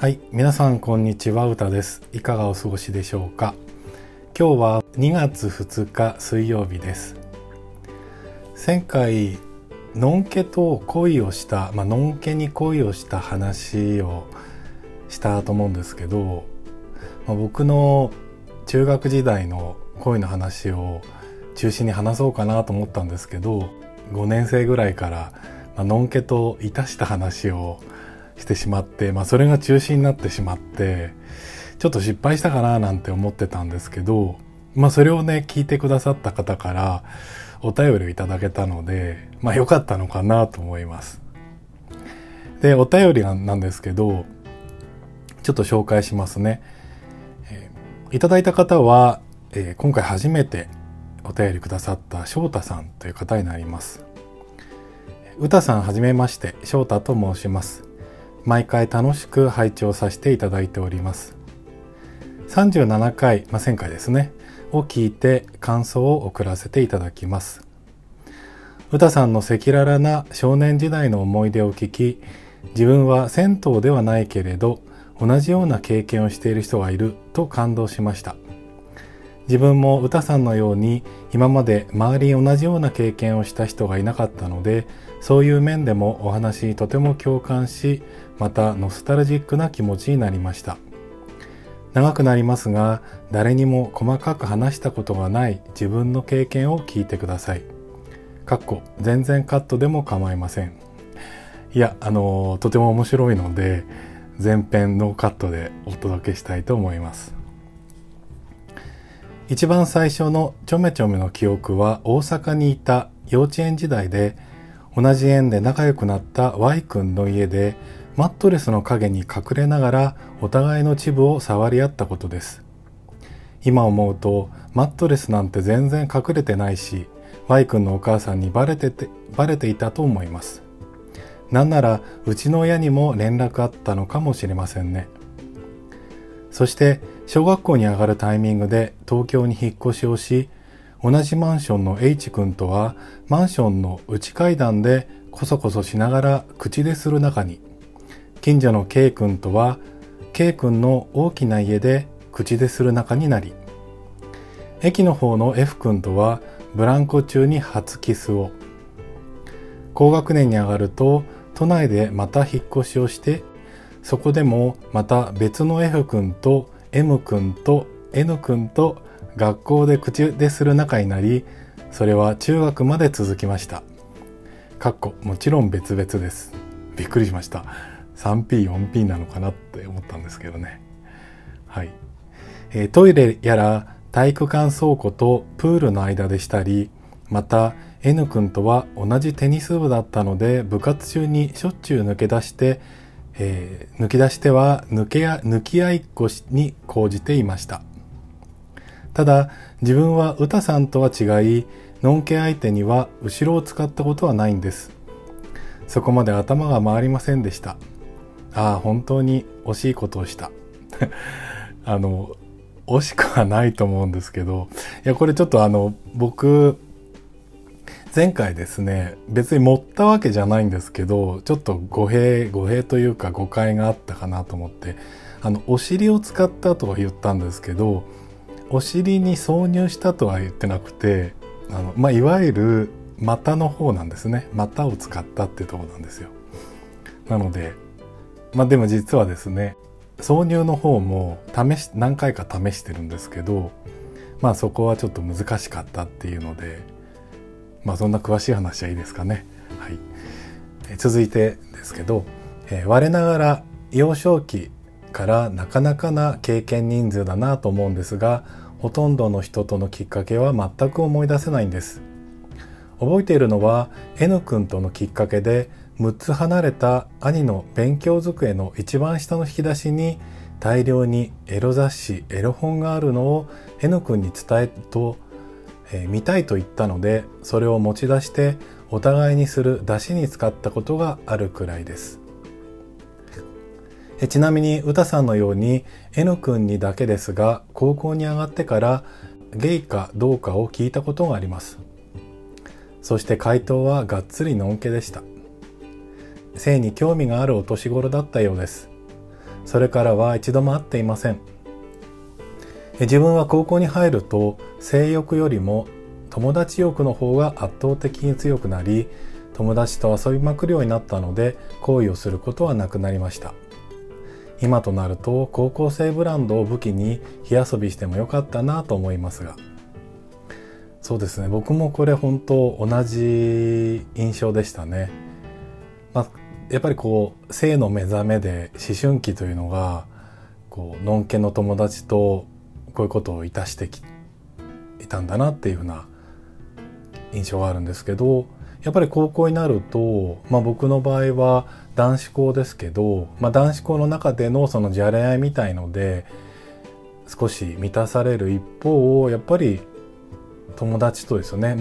はい、皆さんこんにちは、歌です。いかがお過ごしでしょうか。今日は2月2日水曜日です。前回のんけと恋をした、のんけに恋をした話をしたと思うんですけど、僕の中学時代の恋の話を中心に話そうかなと思ったんですけど、5年生ぐらいから、のんけといたした話をしてしまって、それが中止になってしまってちょっと失敗したかななんて思ってたんですけど、それをね聞いてくださった方からお便りをいただけたので、良かったのかなと思います。で、お便りなんですけどちょっと紹介しますね。いただいた方は、今回初めてお便りくださった翔太さんという方になります。歌さんはじめまして、翔太と申します。毎回楽しく拝聴させていただいております。37回、1000回ですねを聞いて感想を送らせていただきます。歌さんの赤裸々な少年時代の思い出を聞き、自分は銭湯ではないけれど同じような経験をしている人がいると感動しました。自分も歌さんのように今まで周りに同じような経験をした人がいなかったので、そういう面でもお話にとても共感し、またノスタルジックな気持ちになりました。長くなりますが、誰にも細かく話したことがない自分の経験を聞いてください。全然カットでも構いません。いや、とても面白いので前編ノーカットでお届けしたいと思います。一番最初のちょめちょめの記憶は、大阪にいた幼稚園時代で同じ園で仲良くなった Y 君の家でマットレスの陰に隠れながらお互いのチブを触り合ったことです。今思うとマットレスなんて全然隠れてないし、 Y 君のお母さんにバレていたと思います。なんならうちの親にも連絡あったのかもしれませんね。そして小学校に上がるタイミングで東京に引っ越しをし、同じマンションの H 君とはマンションの内階段でコソコソしながら口でする中に、近所の K 君とは K 君の大きな家で口でする中になり、駅の方の F 君とはブランコ中に初キスを。高学年に上がると都内でまた引っ越しをして、そこでもまた別の F 君とM 君と N 君と学校で口でする仲になり、それは中学まで続きました。もちろん別々です。びっくりしました。 3P、4P なのかなって思ったんですけどね。はい、トイレやら体育館倉庫とプールの間でしたり、また N 君とは同じテニス部だったので部活中にしょっちゅう抜け出して、抜き合いっこに講じていました。ただ自分は歌さんとは違い、のんけ相手には後ろを使ったことはないんです。そこまで頭が回りませんでした。本当に惜しいことをした惜しくはないと思うんですけど、いやこれちょっと僕前回ですね、別に盛ったわけじゃないんですけど、ちょっと語弊というか誤解があったかなと思って、お尻を使ったとは言ったんですけど、お尻に挿入したとは言ってなくて、いわゆる股の方なんですね。股を使ったっていうところなんですよ。なのででも実はですね、挿入の方も何回か試してるんですけど、そこはちょっと難しかったっていうので、そんな詳しい話はいいですかね。はい、続いてですけど、我ながら幼少期からなかなかな経験人数だなと思うんですが、ほとんどの人とのきっかけは全く思い出せないんです。覚えているのは N 君とのきっかけで、6つ離れた兄の勉強机の一番下の引き出しに大量にエロ雑誌、エロ本があるのを N 君に伝えると、見たいと言ったので、それを持ち出してお互いにする出しに使ったことがあるくらいです。ちなみに歌さんのように N 君にだけですが、高校に上がってからゲイかどうかを聞いたことがあります。そして回答はがっつりのんけでした。性に興味があるお年頃だったようです。それからは一度も会っていません。自分は高校に入ると性欲よりも友達欲の方が圧倒的に強くなり、友達と遊びまくるようになったので行為をすることはなくなりました。今となると高校生ブランドを武器に火遊びしてもよかったなと思いますが、そうですね、僕もこれ本当同じ印象でしたね。やっぱりこう性の目覚めで思春期というのがこうノンケの友達とこういうことをいたしてきいたんだなっていうふうな印象があるんですけど、やっぱり高校になると、僕の場合は男子校ですけど、男子校の中でのそのじゃれ合いみたいので少し満たされる一方、やっぱり友達とですよね、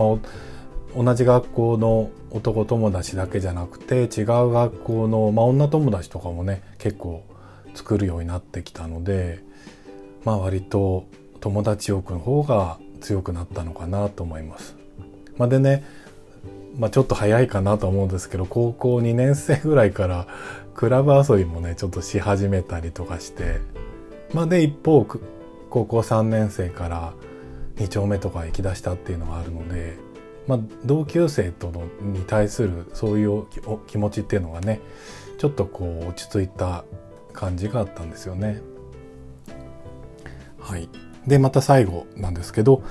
同じ学校の男友達だけじゃなくて違う学校の、女友達とかもね結構作るようになってきたので、割と友達欲の方が強くなったのかなと思います。でね、ちょっと早いかなと思うんですけど、高校2年生ぐらいからクラブ遊びもねちょっとし始めたりとかして、で一方高校3年生から2丁目とか行き出したっていうのがあるので、同級生とのに対するそういう気持ちっていうのがねちょっとこう落ち着いた感じがあったんですよね。はい。でまた最後なんですけど、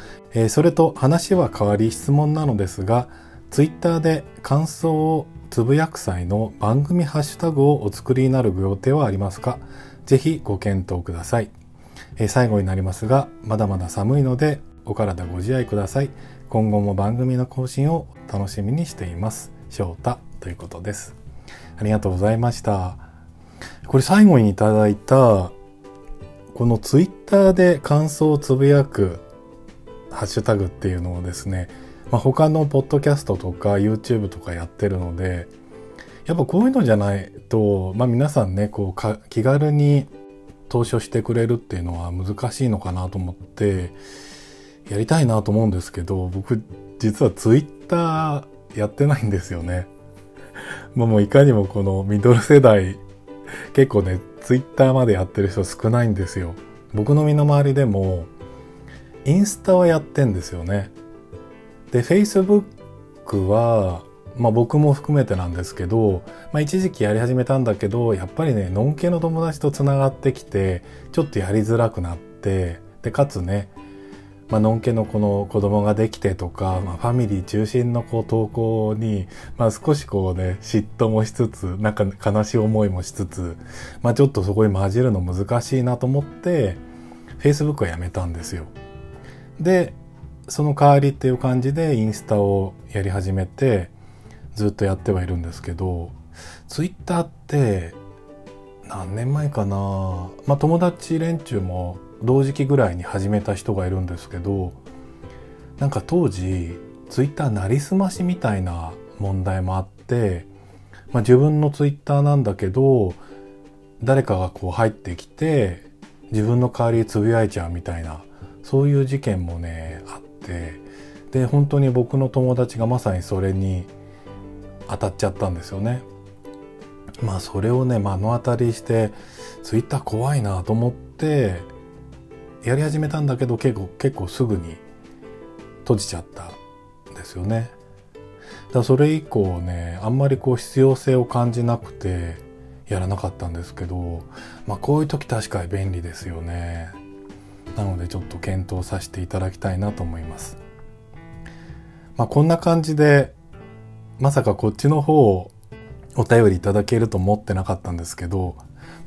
それと話は変わり質問なのですが、ツイッターで感想をつぶやく際の番組ハッシュタグをお作りになるご予定はありますか？ぜひご検討ください。最後になりますが、まだまだ寒いのでお体ご自愛ください。今後も番組の更新を楽しみにしています。翔太ということです。ありがとうございました。これ最後にいただいたこのツイッターで感想をつぶやくハッシュタグっていうのをですね、他のポッドキャストとか YouTube とかやってるので、やっぱこういうのじゃないと、皆さんねこう気軽に投書してくれるっていうのは難しいのかなと思ってやりたいなと思うんですけど、僕実は Twitter やってないんですよね。もういかにもこのミドル世代結構ね Twitter までやってる人少ないんですよ。僕の身の回りでもインスタはやってんですよね。で Facebook は僕も含めてなんですけど、一時期やり始めたんだけど、やっぱりねのんけの友達とつながってきてちょっとやりづらくなって、でかつね、のんけのこの子供ができてとか、ファミリー中心のこう投稿に、少しこうね嫉妬もしつつ、なんか悲しい思いもしつつ、ちょっとそこに混じるの難しいなと思って Facebook はやめたんですよ。でその代わりっていう感じでインスタをやり始めてずっとやってはいるんですけど、ツイッターって何年前かな、友達連中も同時期ぐらいに始めた人がいるんですけど、なんか当時ツイッターなりすましみたいな問題もあって、自分のツイッターなんだけど誰かがこう入ってきて自分の代わりつぶやいちゃうみたいな、そういう事件もねあって、で本当に僕の友達がまさにそれに当たっちゃったんですよね。それをね目の当たりしてツイッター怖いなと思ってやり始めたんだけど、結構すぐに閉じちゃったんですよね。だからそれ以降ねあんまりこう必要性を感じなくてやらなかったんですけど、こういう時確かに便利ですよね。なのでちょっと検討させていただきたいなと思います。こんな感じでまさかこっちの方をお便りいただけると思ってなかったんですけど、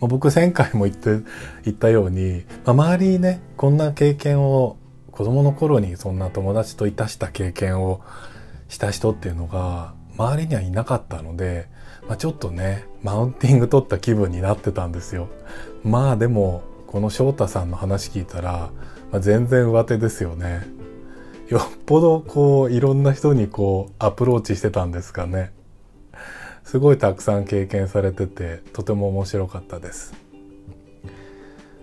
僕前回も言ったように、周りにねこんな経験を子供の頃にそんな友達といたした経験をした人っていうのが周りにはいなかったので、ちょっとねマウンティング取った気分になってたんですよ。でもこの翔太さんの話聞いたら、全然上手ですよね。よっぽどこういろんな人にこうアプローチしてたんですかね。すごいたくさん経験されててとても面白かったです。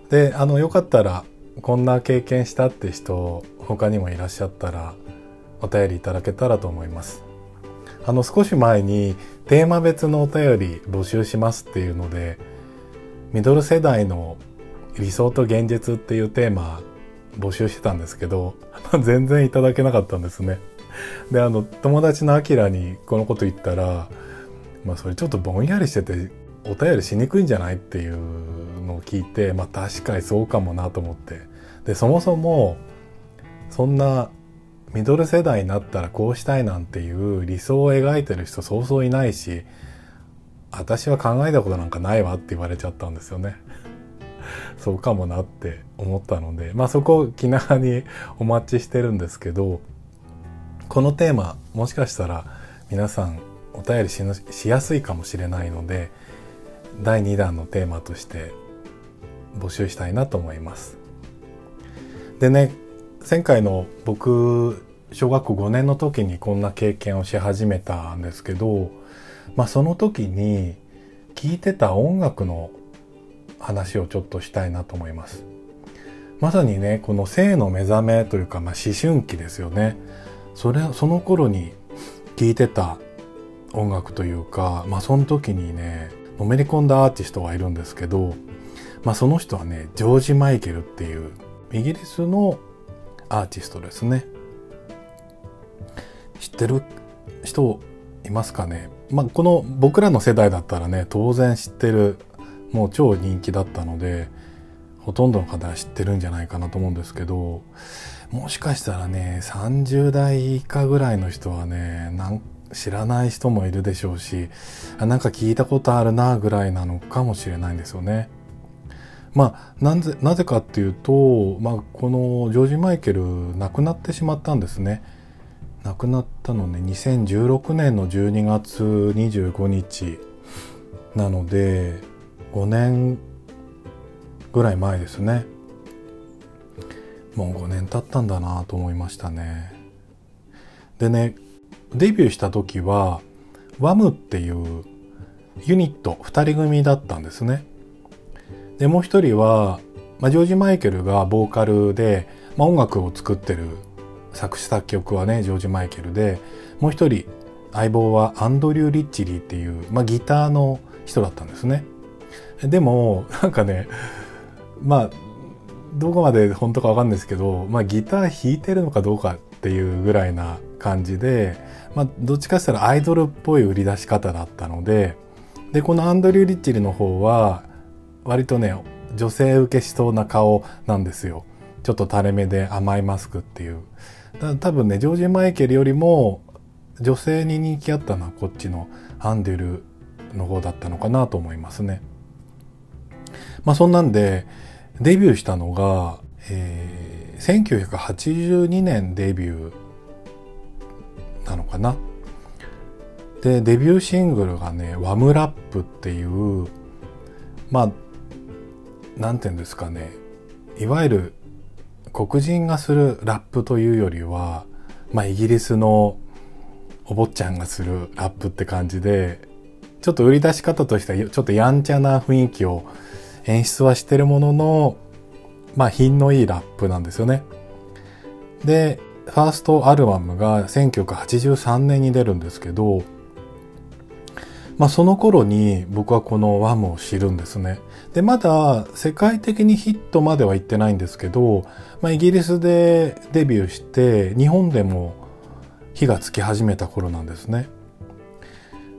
で、よかったらこんな経験したって人他にもいらっしゃったらお便りいただけたらと思います。少し前にテーマ別のお便り募集しますっていうのでミドル世代の理想と現実っていうテーマ募集してたんですけど、全然いただけなかったんですね。で、友達のアキラにこのこと言ったら、それちょっとぼんやりしててお便りしにくいんじゃないっていうのを聞いて、確かにそうかもなと思って、でそもそもそんなミドル世代になったらこうしたいなんていう理想を描いてる人そうそういないし、私は考えたことなんかないわって言われちゃったんですよね。そうかもなって思ったので、そこを気長にお待ちしてるんですけど、このテーマもしかしたら皆さんお便り しやすいかもしれないので、第2弾のテーマとして募集したいなと思います。でね、前回の僕小学校5年の時にこんな経験をし始めたんですけど、その時に聴いてた音楽の話をちょっとしたいなと思います。まさにね、この性の目覚めというか、思春期ですよね。その頃に聴いてた音楽というか、その時にねのめり込んだアーティストがいるんですけど、その人はねジョージ・マイケルっていうイギリスのアーティストですね。知ってる人いますかね。この僕らの世代だったらね当然知ってる、もう超人気だったのでほとんどの方は知ってるんじゃないかなと思うんですけど、もしかしたらね30代以下ぐらいの人はね知らない人もいるでしょうし、なんか聞いたことあるなぐらいなのかもしれないんですよね。なぜかっていうと、このジョージ・マイケル亡くなってしまったんですね。亡くなったのね2016年の12月25日なので5年ぐらい前ですね。もう5年経ったんだなと思いましたね。でね、デビューした時はワムっていうユニット2人組だったんですね。でもう一人は、ジョージ・マイケルがボーカルで、音楽を作ってる作詞作曲はねジョージ・マイケルで、もう一人相棒はアンドリュー・リッチリーっていう、ギターの人だったんですね。でもなんかね、どこまで本当かわかんないですけど、ギター弾いてるのかどうかっていうぐらいな感じで、どっちかしたらアイドルっぽい売り出し方だったので、でこのアンドリュー・リッチリーの方は割とね女性受けしそうな顔なんですよ。ちょっと垂れ目で甘いマスクっていう、多分ねジョージ・マイケルよりも女性に人気あったのはこっちのアンデルの方だったのかなと思いますね。そんなんでデビューしたのが、1982年デビューなのかな。でデビューシングルがね「ワムラップ」っていう、なんていうんですかね、いわゆる黒人がするラップというよりは、イギリスのお坊ちゃんがするラップって感じで、ちょっと売り出し方としてはちょっとやんちゃな雰囲気を演出はしてるものの、品のいいラップなんですよね。でファーストアルバムが1983年に出るんですけど、その頃に僕はこのワムを知るんですね。でまだ世界的にヒットまではいってないんですけど、イギリスでデビューして日本でも火がつき始めた頃なんですね。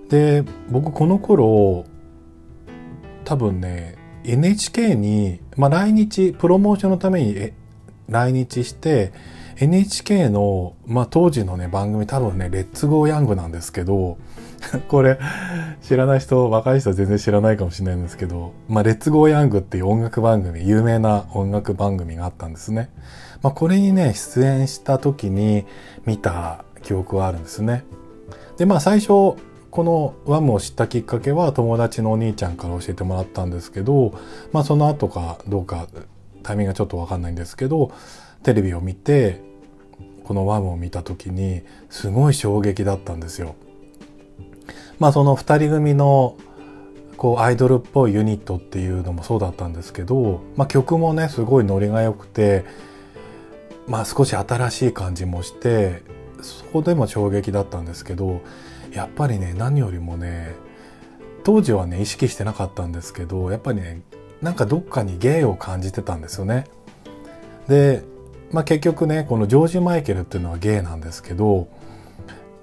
で僕この頃多分ね NHK に、来日プロモーションのために来日して NHK の、当時のね番組、多分ねレッツゴーヤングなんですけどこれ知らない人、若い人は全然知らないかもしれないんですけど、レッツゴーヤングっていう音楽番組、有名な音楽番組があったんですね。これにね出演した時に見た記憶はあるんですね。で最初このワムを知ったきっかけは友達のお兄ちゃんから教えてもらったんですけど、その後かどうかタイミングがちょっと分かんないんですけど、テレビを見てこのワムを見た時にすごい衝撃だったんですよ。その2人組のこうアイドルっぽいユニットっていうのもそうだったんですけど、曲もねすごいノリが良くて、少し新しい感じもして、そこでも衝撃だったんですけど、やっぱりね何よりもね当時はね意識してなかったんですけど、やっぱりねなんかどっかにゲイを感じてたんですよね。で、まあ、結局ねこのジョージ・マイケルっていうのはゲイなんですけど、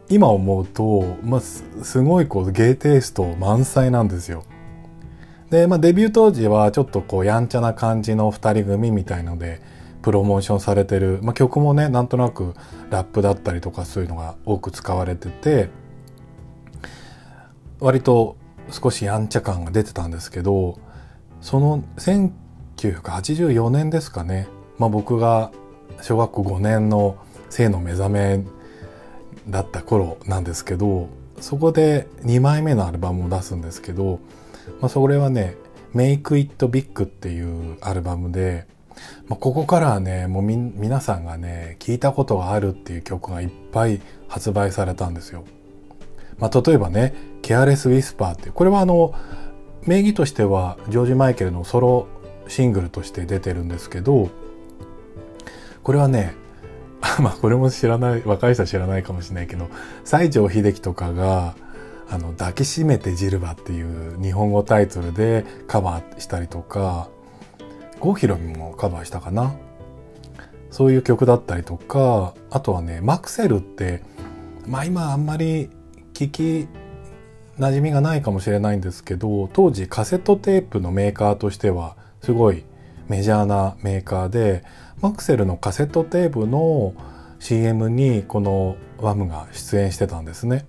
今思うと、まあ、すごいこうゲイテイスト満載なんですよ。で、まあ、デビュー当時はちょっとこうやんちゃな感じの2人組みたいのでプロモーションされてる、まあ、曲もねなんとなくラップだったりとかそういうのが多く使われてて、割と少しやんちゃ感が出てたんですけど、その1984年ですかね、まあ、僕が小学校5年の性の目覚めだった頃なんですけど、そこで2枚目のアルバムを出すんですけど、まあ、それはね Make It Big っていうアルバムで、まあ、ここからはねもう皆さんがね聞いたことがあるっていう曲がいっぱい発売されたんですよ。まあ、例えばねケアレス・ウィスパーって、これは名義としてはジョージ・マイケルのソロシングルとして出てるんですけど、これはねまあこれも知らない、若い人は知らないかもしれないけど、西城秀樹とかが抱きしめてジルバっていう日本語タイトルでカバーしたりとか、郷ひろみもカバーしたかな、そういう曲だったりとか、あとはねマクセルって、まあ今あんまり聞き馴染みがないかもしれないんですけど、当時カセットテープのメーカーとしてはすごいメジャーなメーカーで、マクセルのカセットテープの CM にこのワムが出演してたんですね。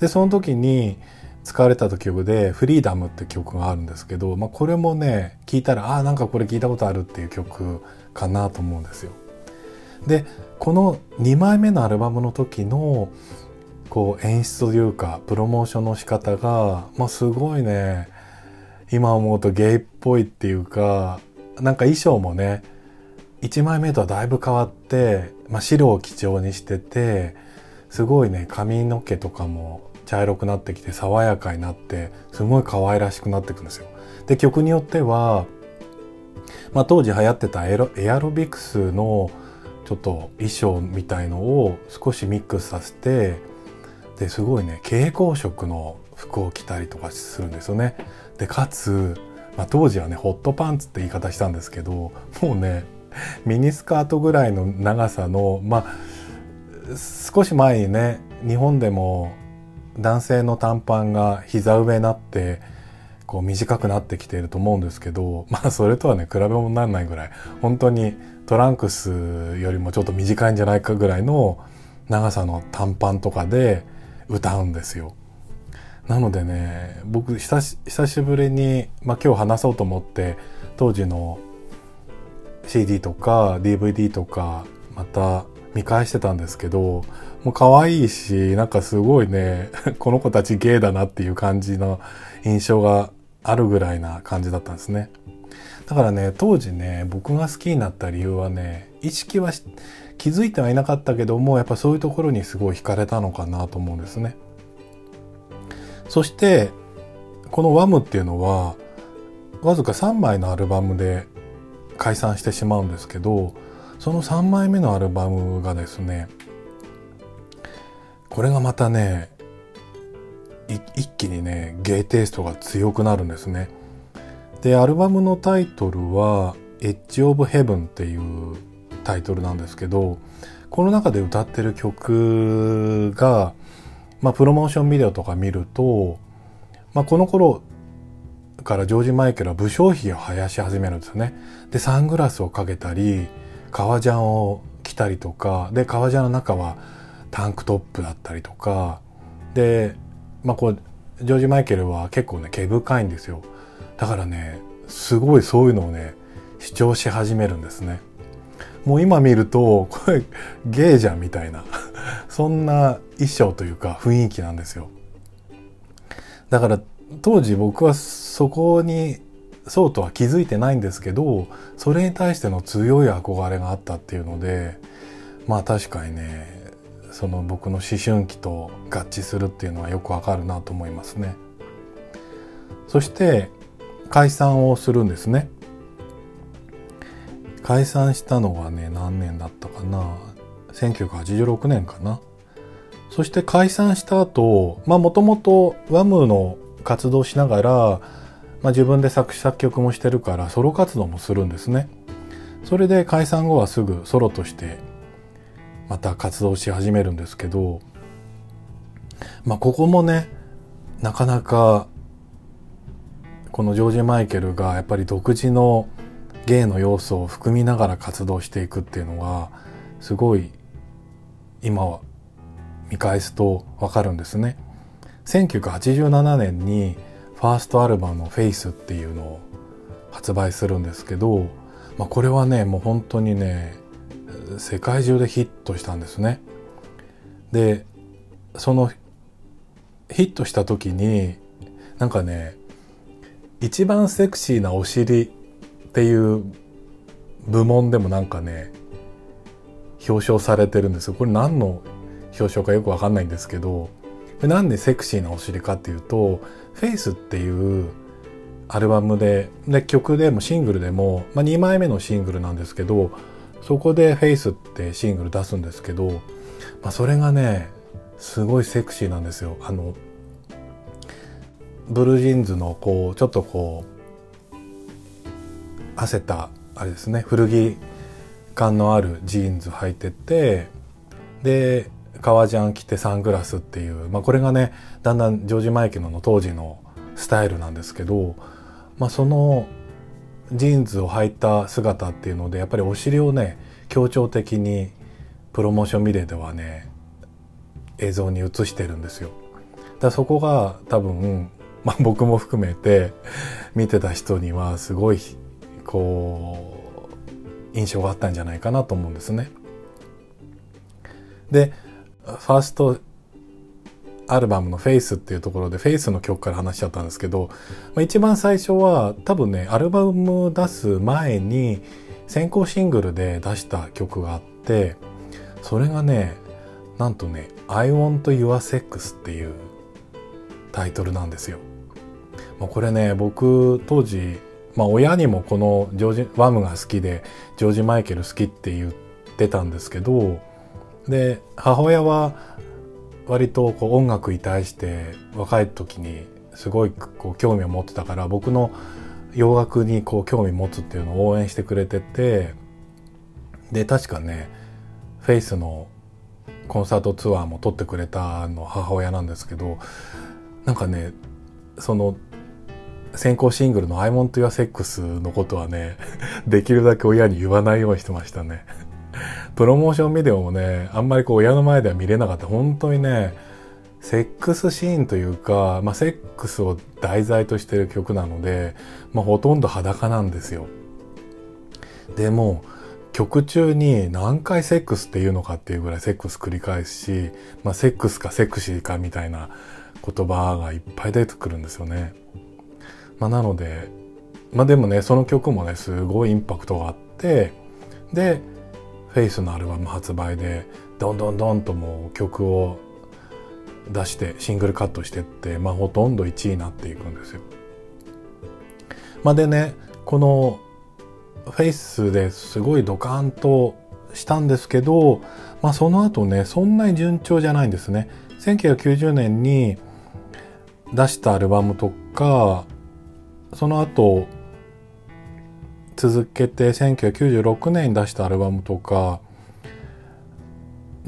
でその時に使われた曲でフリーダムって曲があるんですけど、まあ、これもね聞いたらなんかこれ聞いたことあるっていう曲かなと思うんですよ。でこの2枚目のアルバムの時のこう演出というかプロモーションの仕方が、まあ、すごいね今思うとゲイっぽいっていうか、なんか衣装もね1枚目とはだいぶ変わって、まあ、白を基調にしてて、すごいね髪の毛とかも茶色くなってきて爽やかになって、すごい可愛らしくなってくるんですよ。で曲によっては、まあ、当時流行ってたエアロビクスのちょっと衣装みたいのを少しミックスさせて、ですごいね蛍光色の服を着たりとかするんですよね。でかつ、まあ、当時はねホットパンツって言い方したんですけど、もうねミニスカートぐらいの長さの、まあ少し前にね日本でも男性の短パンが膝上になってこう短くなってきていると思うんですけど、まあそれとはね比べもならないぐらい、本当にトランクスよりもちょっと短いんじゃないかぐらいの長さの短パンとかで歌うんですよ。なのでね僕久しぶりに、まあ、今日話そうと思って当時の CD とか DVD とかまた見返してたんですけど、もう可愛いし、なんかすごいねこの子たちゲイだなっていう感じの印象があるぐらいな感じだったんですね。だからね当時ね僕が好きになった理由はね、意識は気づいてはいなかったけども、やっぱそういうところにすごい惹かれたのかなと思うんですね。そしてこのワムっていうのはわずか3枚のアルバムで解散してしまうんですけど、その3枚目のアルバムがですね、これがまたね一気にねゲイテイストが強くなるんですね。でアルバムのタイトルはエッジオブヘブンっていうタイトルなんですけど、この中で歌ってる曲が、まあ、プロモーションビデオとか見ると、まあ、この頃からジョージ・マイケルは武将髭を生やし始めるんですよね。でサングラスをかけたり革ジャンを着たりとかで、革ジャンの中はタンクトップだったりとかで、まあ、こうジョージ・マイケルは結構ね毛深いんですよ。だからねすごいそういうのをね主張し始めるんですね。もう今見るとこれゲイじゃんみたいなそんな衣装というか雰囲気なんですよ。だから当時僕はそこにそうとは気づいてないんですけど、それに対しての強い憧れがあったっていうので、まあ確かにねその僕の思春期と合致するっていうのはよくわかるなと思いますね。そして解散をするんですね。解散したのはね何年だったかな、1986年かな。そして解散した後、まあもともとワムの活動しながら、自分で作詞作曲もしてるからソロ活動もするんですね。それで解散後はすぐソロとしてまた活動し始めるんですけど、ここもね、なかなかこのジョージ・マイケルがやっぱり独自の芸の要素を含みながら活動していくっていうのがすごい今は見返すとわかるんですね。1987年にファーストアルバムの Faith っていうのを発売するんですけど、これはねもう本当にね世界中でヒットしたんですね。でそのヒットした時になんかね、一番セクシーなお尻っていう部門でもなんかね表彰されてるんですよ。これ何の表彰かよくわかんないんですけど、なんでセクシーなお尻かっていうと、フェイスっていうアルバムで、曲でもシングルでも、2枚目のシングルなんですけど、そこでフェイスってシングル出すんですけど、それがねすごいセクシーなんですよ。ブルージーンズのこうちょっとこう汗たあれですね、古着感のあるジーンズ履いてて、で革ジャン着てサングラスっていう、これがねだんだんジョージ・マイケルの当時のスタイルなんですけど、そのジーンズを履いた姿っていうのでやっぱりお尻をね強調的にプロモーションビデオではね映像に映してるんですよ。だからそこが多分、僕も含めて見てた人にはすごいこう印象があったんじゃないかなと思うんですね。でファーストアルバムの「Faith」っていうところで「Faith」の曲から話しちゃったんですけど、一番最初は多分ねアルバム出す前に先行シングルで出した曲があって、それがねなんとね「I Want Your Sex」っていうタイトルなんですよ。これね僕当時、親にもこのジョージワムが好きでジョージ・マイケル好きって言ってたんですけど、で母親は割とこう音楽に対して若い時にすごいこう興味を持ってたから、僕の洋楽にこう興味持つっていうのを応援してくれてて、で確かねフェイスのコンサートツアーも撮ってくれたの母親なんですけど、なんかねその先行シングルの「I Want Your Sex」のことはねできるだけ親に言わないようにしてましたね。プロモーションビデオもねあんまりこう親の前では見れなかった。本当にねセックスシーンというか、セックスを題材としてる曲なので、ほとんど裸なんですよ。でも曲中に何回セックスっていうのかっていうぐらいセックス繰り返すし、セックスかセクシーかみたいな言葉がいっぱい出てくるんですよね。なのででもねその曲もねすごいインパクトがあって、でフェイスのアルバム発売でどんどんどんともう曲を出してシングルカットしてって、ほとんど1位になっていくんですよ。でねこのフェイスですごいドカンとしたんですけど、その後ねそんなに順調じゃないんですね。1990年に出したアルバムとか、その後続けて1996年に出したアルバムとか、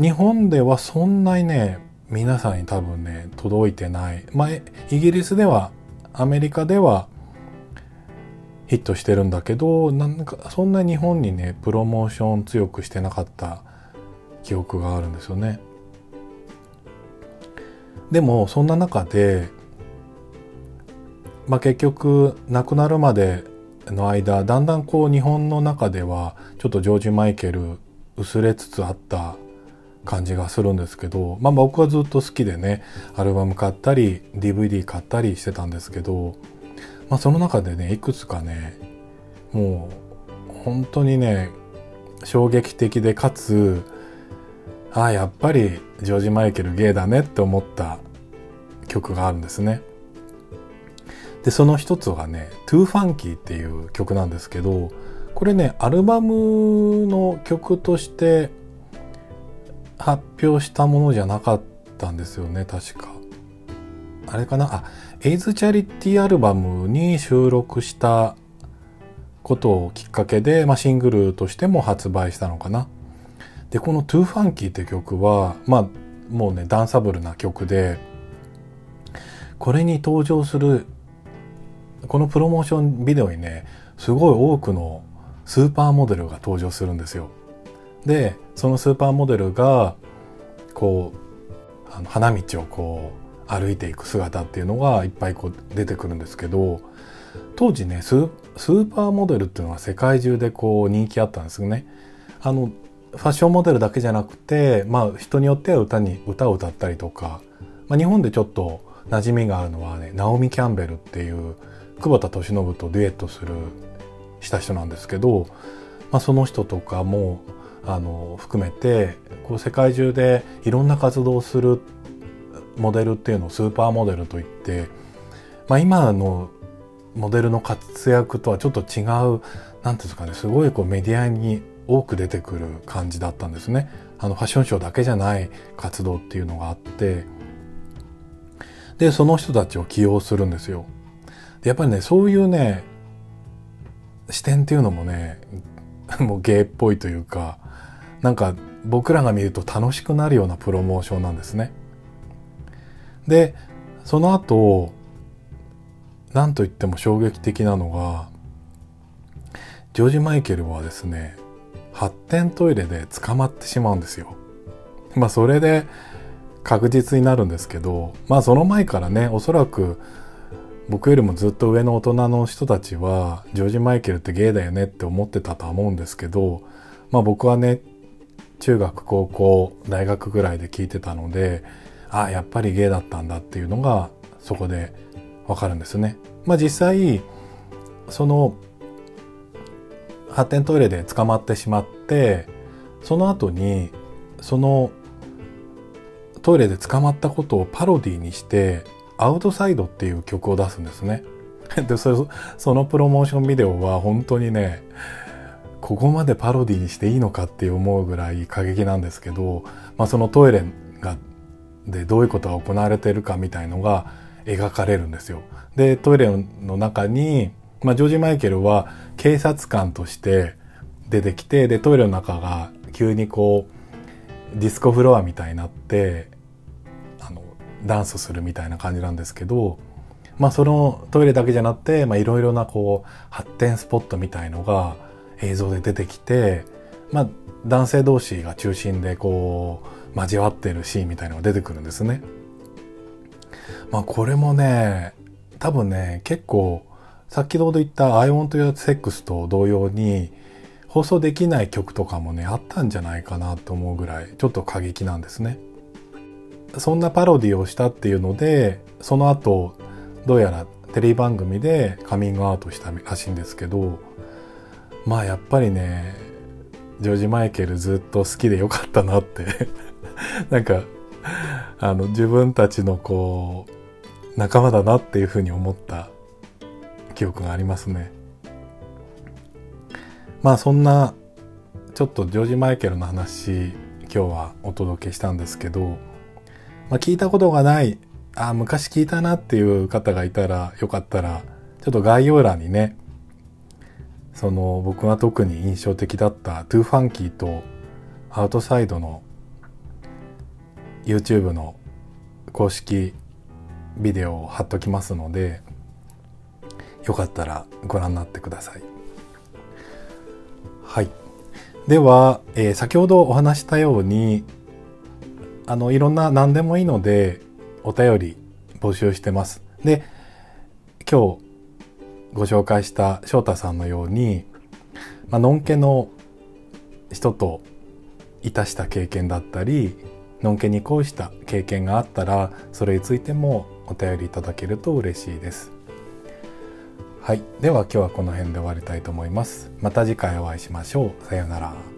日本ではそんなにね皆さんに多分ね届いてない。イギリスではアメリカではヒットしてるんだけど、なんかそんな日本にねプロモーション強くしてなかった記憶があるんですよね。でもそんな中で、結局亡くなるまでの間だんだんこう日本の中ではちょっとジョージ・マイケル薄れつつあった感じがするんですけど、僕はずっと好きでねアルバム買ったり DVD 買ったりしてたんですけど、その中でねいくつかねもう本当にね衝撃的で、かつやっぱりジョージ・マイケルゲイだねって思った曲があるんですね。でその一つがね「Too Funky」っていう曲なんですけど、これねアルバムの曲として発表したものじゃなかったんですよね確か。あれかな、エイズチャリティアルバムに収録したことをきっかけで、シングルとしても発売したのかな。でこの Too Funky って曲は、もうねダンサブルな曲で、これに登場するこのプロモーションビデオにね、すごい多くのスーパーモデルが登場するんですよ。でそのスーパーモデルがこう花道をこう歩いていく姿っていうのがいっぱいこう出てくるんですけど、当時ねスーパーモデルっていうのは世界中でこう人気あったんですよね。ファッションモデルだけじゃなくて、人によっては歌を歌ったりとか、日本でちょっと馴染みがあるのはね、ナオミ・キャンベルっていう久保田利伸とデュエットした人なんですけど、その人とかも含めてこう世界中でいろんな活動をするモデルっていうのをスーパーモデルといって、今のモデルの活躍とはちょっと違う、なんていうんですかね、すごいこうメディアに多く出てくる感じだったんですね。ファッションショーだけじゃない活動っていうのがあって、でその人たちを起用するんですよ。でやっぱりね、そういうね視点っていうのもね、もう芸っぽいというか、なんか僕らが見ると楽しくなるようなプロモーションなんですね。でその後なんといっても衝撃的なのが、ジョージ・マイケルはですね、発展トイレで捕まってしまうんですよ。それで確実になるんですけど、その前からね、おそらく僕よりもずっと上の大人の人たちはジョージ・マイケルってゲイだよねって思ってたとは思うんですけど、僕はね中学高校大学ぐらいで聞いてたので、やっぱりゲイだったんだっていうのがそこでわかるんですね。実際その発展トイレで捕まってしまって、その後にそのトイレで捕まったことをパロディにして「アウトサイド」っていう曲を出すんですね。でそのプロモーションビデオは本当にね、ここまでパロディにしていいのかって思うぐらい過激なんですけど、そのトイレでどういうことが行われているかみたいのが描かれるんですよ。でトイレの中にジョージ・マイケルは警察官として出てきて、でトイレの中が急にこうディスコフロアみたいになってダンスするみたいな感じなんですけど、そのトイレだけじゃなくていろいろなこう発展スポットみたいのが映像で出てきて、男性同士が中心でこう交わってるシーンみたいのが出てくるんですね。これもね多分ね、結構先ほど言った「I Want Your Sex」と同様に放送できない曲とかもねあったんじゃないかなと思うぐらいちょっと過激なんですね。そんなパロディをしたっていうので、その後どうやらテレビ番組でカミングアウトしたらしいんですけど、やっぱりねジョージ・マイケルずっと好きでよかったなってなんか自分たちのこう仲間だなっていうふうに思った記憶がありますね。そんなちょっとジョージ・マイケルの話今日はお届けしたんですけど、聞いたことがない、昔聞いたなっていう方がいたら、よかったらちょっと概要欄にね、その僕が特に印象的だったToo Funkyとアウトサイドの YouTube の公式ビデオを貼っときますので、よかったらご覧になってください。はい。では、先ほどお話したように、いろんな何でもいいのでお便り募集してます。で、今日ご紹介した翔太さんのように、のんけの人といたした経験だったり、のんけに恋した経験があったら、それについてもお便りいただけると嬉しいです。はい、では今日はこの辺で終わりたいと思います。また次回お会いしましょう。さようなら。